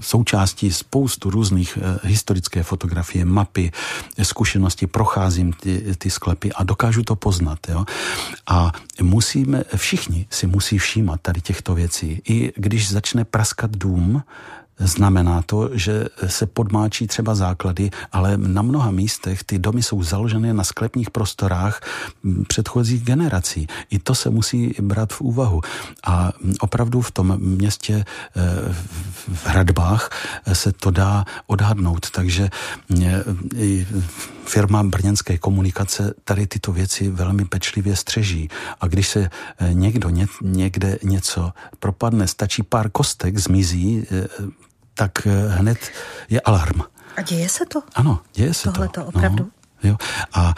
součástí spoustu různých historické fotografie, mapy, zkušenosti, procházím ty sklepy a dokážu to poznat. Jo? A všichni si musí všímat tady těchto věcí. I když začne praskat dům, znamená to, že se podmáčí třeba základy, ale na mnoha místech ty domy jsou založené na sklepních prostorách předchozích generací. I to se musí brát v úvahu. A opravdu v tom městě, v hradbách, se to dá odhadnout. Takže firma brněnské komunikace tady tyto věci velmi pečlivě střeží. A když se někde něco propadne, stačí pár kostek, zmizí, tak hned je alarm. A děje se to? Ano, děje se tohle to. Tohle to opravdu? No. Jo? A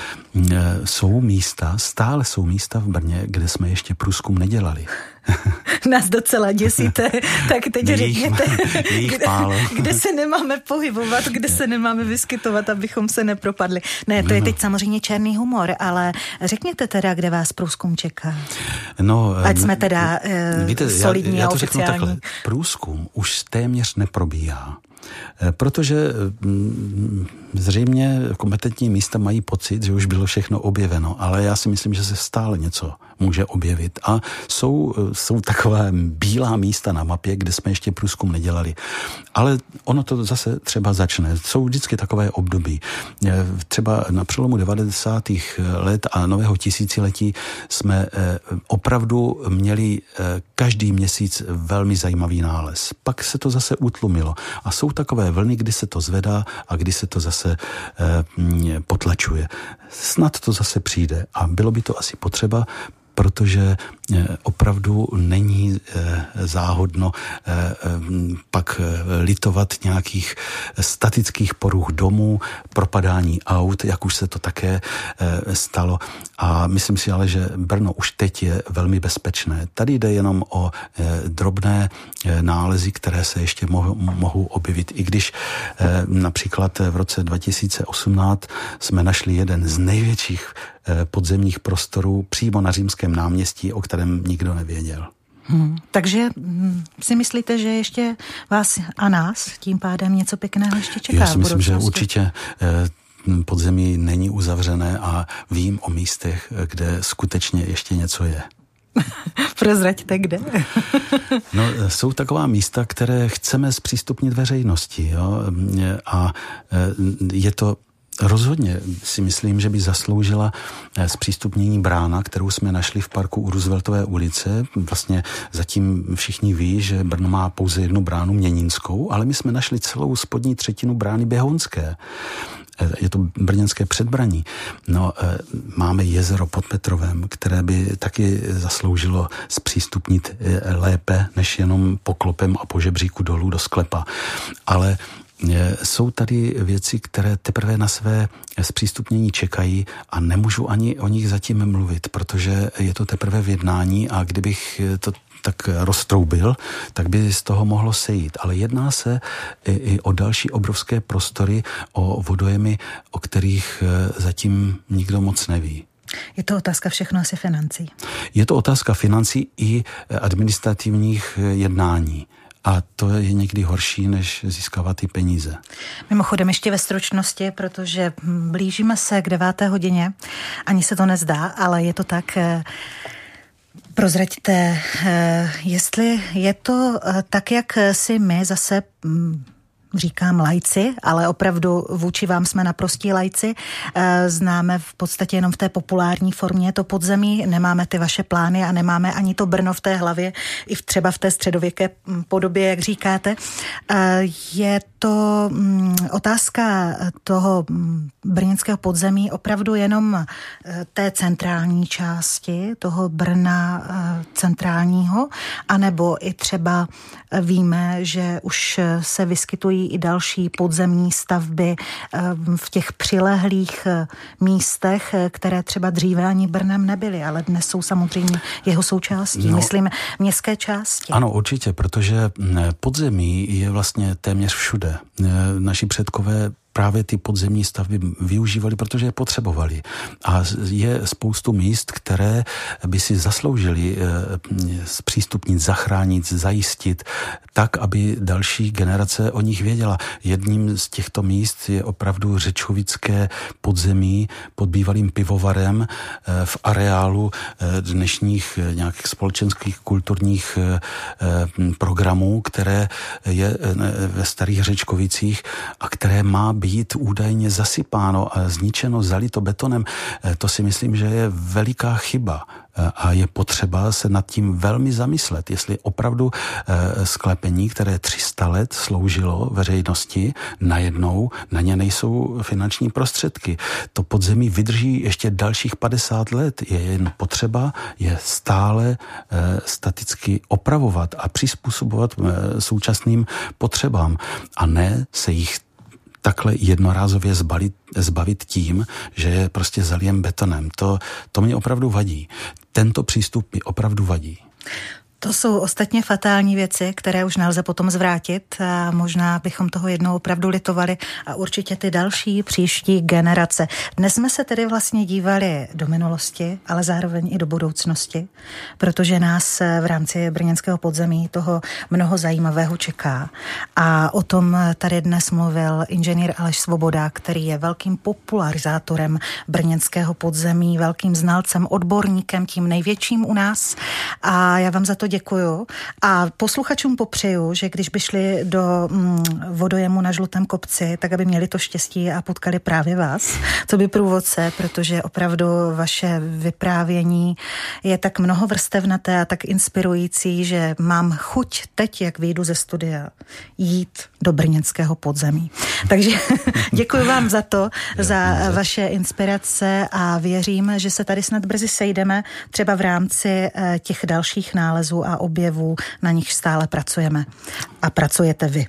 stále jsou místa v Brně, kde jsme ještě průzkum nedělali. Nás docela děsíte, tak teď řekněte, kde se nemáme pohybovat, kde se nemáme vyskytovat, abychom se nepropadli. Ne, to je teď samozřejmě černý humor, ale řekněte teda, kde vás průzkum čeká. No, ať jsme teda solidní a oficiální. Průzkum už téměř neprobíhá. Protože zřejmě kompetentní místa mají pocit, že už bylo všechno objeveno, ale já si myslím, že se stále něco může objevit a jsou taková bílá místa na mapě, kde jsme ještě průzkum nedělali. Ale ono to zase třeba začne. Jsou vždycky takové období. Třeba na přelomu 90. let a nového tisíciletí jsme opravdu měli každý měsíc velmi zajímavý nález. Pak se to zase utlumilo a jsou takové vlny, kdy se to zvedá a kdy se to zase potlačuje. Snad to zase přijde a bylo by to asi potřeba, protože opravdu není záhodno pak litovat nějakých statických poruch domů, propadání aut, jak už se to také stalo. A myslím si ale, že Brno už teď je velmi bezpečné. Tady jde jenom o drobné nálezy, které se ještě mohou objevit. I když například v roce 2018 jsme našli jeden z největších podzemních prostorů přímo na Římském náměstí, o kterém nikdo nevěděl. Takže si myslíte, že ještě vás a nás tím pádem něco pěkného ještě čeká? Já si myslím, že určitě podzemí není uzavřené a vím o místech, kde skutečně ještě něco je. Prozraďte, kde? No, jsou taková místa, které chceme zpřístupnit veřejnosti, jo? A je to rozhodně si myslím, že by zasloužila zpřístupnění brána, kterou jsme našli v parku u Rooseveltové ulice. Vlastně zatím všichni ví, že Brno má pouze jednu bránu Měninskou, ale my jsme našli celou spodní třetinu brány Běhounské. Je to brněnské předbraní. No, máme jezero pod Petrovem, které by taky zasloužilo zpřístupnit lépe, než jenom poklopem a po žebříku dolů do sklepa. Ale jsou tady věci, které teprve na své zpřístupnění čekají a nemůžu ani o nich zatím mluvit, protože je to teprve v jednání a kdybych to tak roztroubil, tak by z toho mohlo sejít. Ale jedná se i o další obrovské prostory, o vodojemy, o kterých zatím nikdo moc neví. Je to otázka všechno asi financí. Je to otázka financí i administrativních jednání. A to je někdy horší, než získávat ty peníze. Mimochodem ještě ve stručnosti, protože blížíme se k 9:00, ani se to nezdá, ale je to tak. Prozraďte, jestli je to tak, jak si my zase říkám lajci, ale opravdu vůči vám jsme naprostí lajci. Známe v podstatě jenom v té populární formě to podzemí, nemáme ty vaše plány a nemáme ani to Brno v té hlavě, i třeba v té středověké podobě, jak říkáte. Je to otázka toho brněnského podzemí opravdu jenom té centrální části, toho Brna centrálního, anebo i třeba víme, že už se vyskytují i další podzemní stavby v těch přilehlých místech, které třeba dříve ani Brnem nebyly, ale dnes jsou samozřejmě jeho součástí, myslím, městské části. Ano, určitě, protože podzemí je vlastně téměř všude. Naši předkové právě ty podzemní stavby využívali, protože je potřebovali. A je spoustu míst, které by si zasloužili zpřístupnit, zachránit, zajistit, tak, aby další generace o nich věděla. Jedním z těchto míst je opravdu řečkovické podzemí pod bývalým pivovarem v areálu dnešních nějakých společenských kulturních programů, které je ve starých Řečkovicích a které má být údajně zasypáno a zničeno, zalito betonem, to si myslím, že je veliká chyba a je potřeba se nad tím velmi zamyslet, jestli opravdu sklepení, které 300 let sloužilo veřejnosti, najednou na ně nejsou finanční prostředky. To podzemí vydrží ještě dalších 50 let, je jen potřeba je stále staticky opravovat a přizpůsobovat současným potřebám a ne se jich takhle jednorázově zbavit tím, že je prostě zalijem betonem. To mě opravdu vadí. Tento přístup mi opravdu vadí. To jsou ostatně fatální věci, které už nelze potom zvrátit a možná bychom toho jednou opravdu litovali a určitě ty další příští generace. Dnes jsme se tedy vlastně dívali do minulosti, ale zároveň i do budoucnosti, protože nás v rámci brněnského podzemí toho mnoho zajímavého čeká. A o tom tady dnes mluvil inženýr Aleš Svoboda, který je velkým popularizátorem brněnského podzemí, velkým znalcem, odborníkem, tím největším u nás. A já vám za to děkuju a posluchačům popřeju, že když by šli do vodojemu na Žlutém kopci, tak aby měli to štěstí a potkali právě vás, co by průvodce, protože opravdu vaše vyprávění je tak mnohovrstevnaté a tak inspirující, že mám chuť teď, jak vyjdu ze studia, jít do brněnského podzemí. Takže děkuji vám za to, za vaše inspirace a věřím, že se tady snad brzy sejdeme, třeba v rámci těch dalších nálezů a objevů, na nich stále pracujeme. A pracujete vy.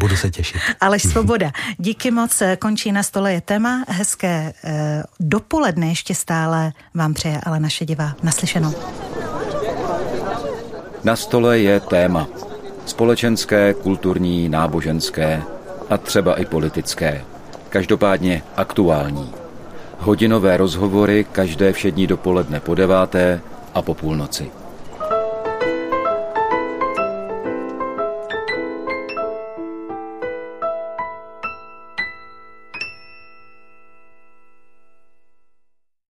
Budu se těšit. Aleš Svoboda, díky moc, končí Na stole je téma. Hezké dopoledne ještě stále vám přeje Alena Šedivá. Naslyšenou. Na stole je téma. Společenské, kulturní, náboženské a třeba i politické. Každopádně aktuální. Hodinové rozhovory každé všední dopoledne po 9:00 a po 00:30.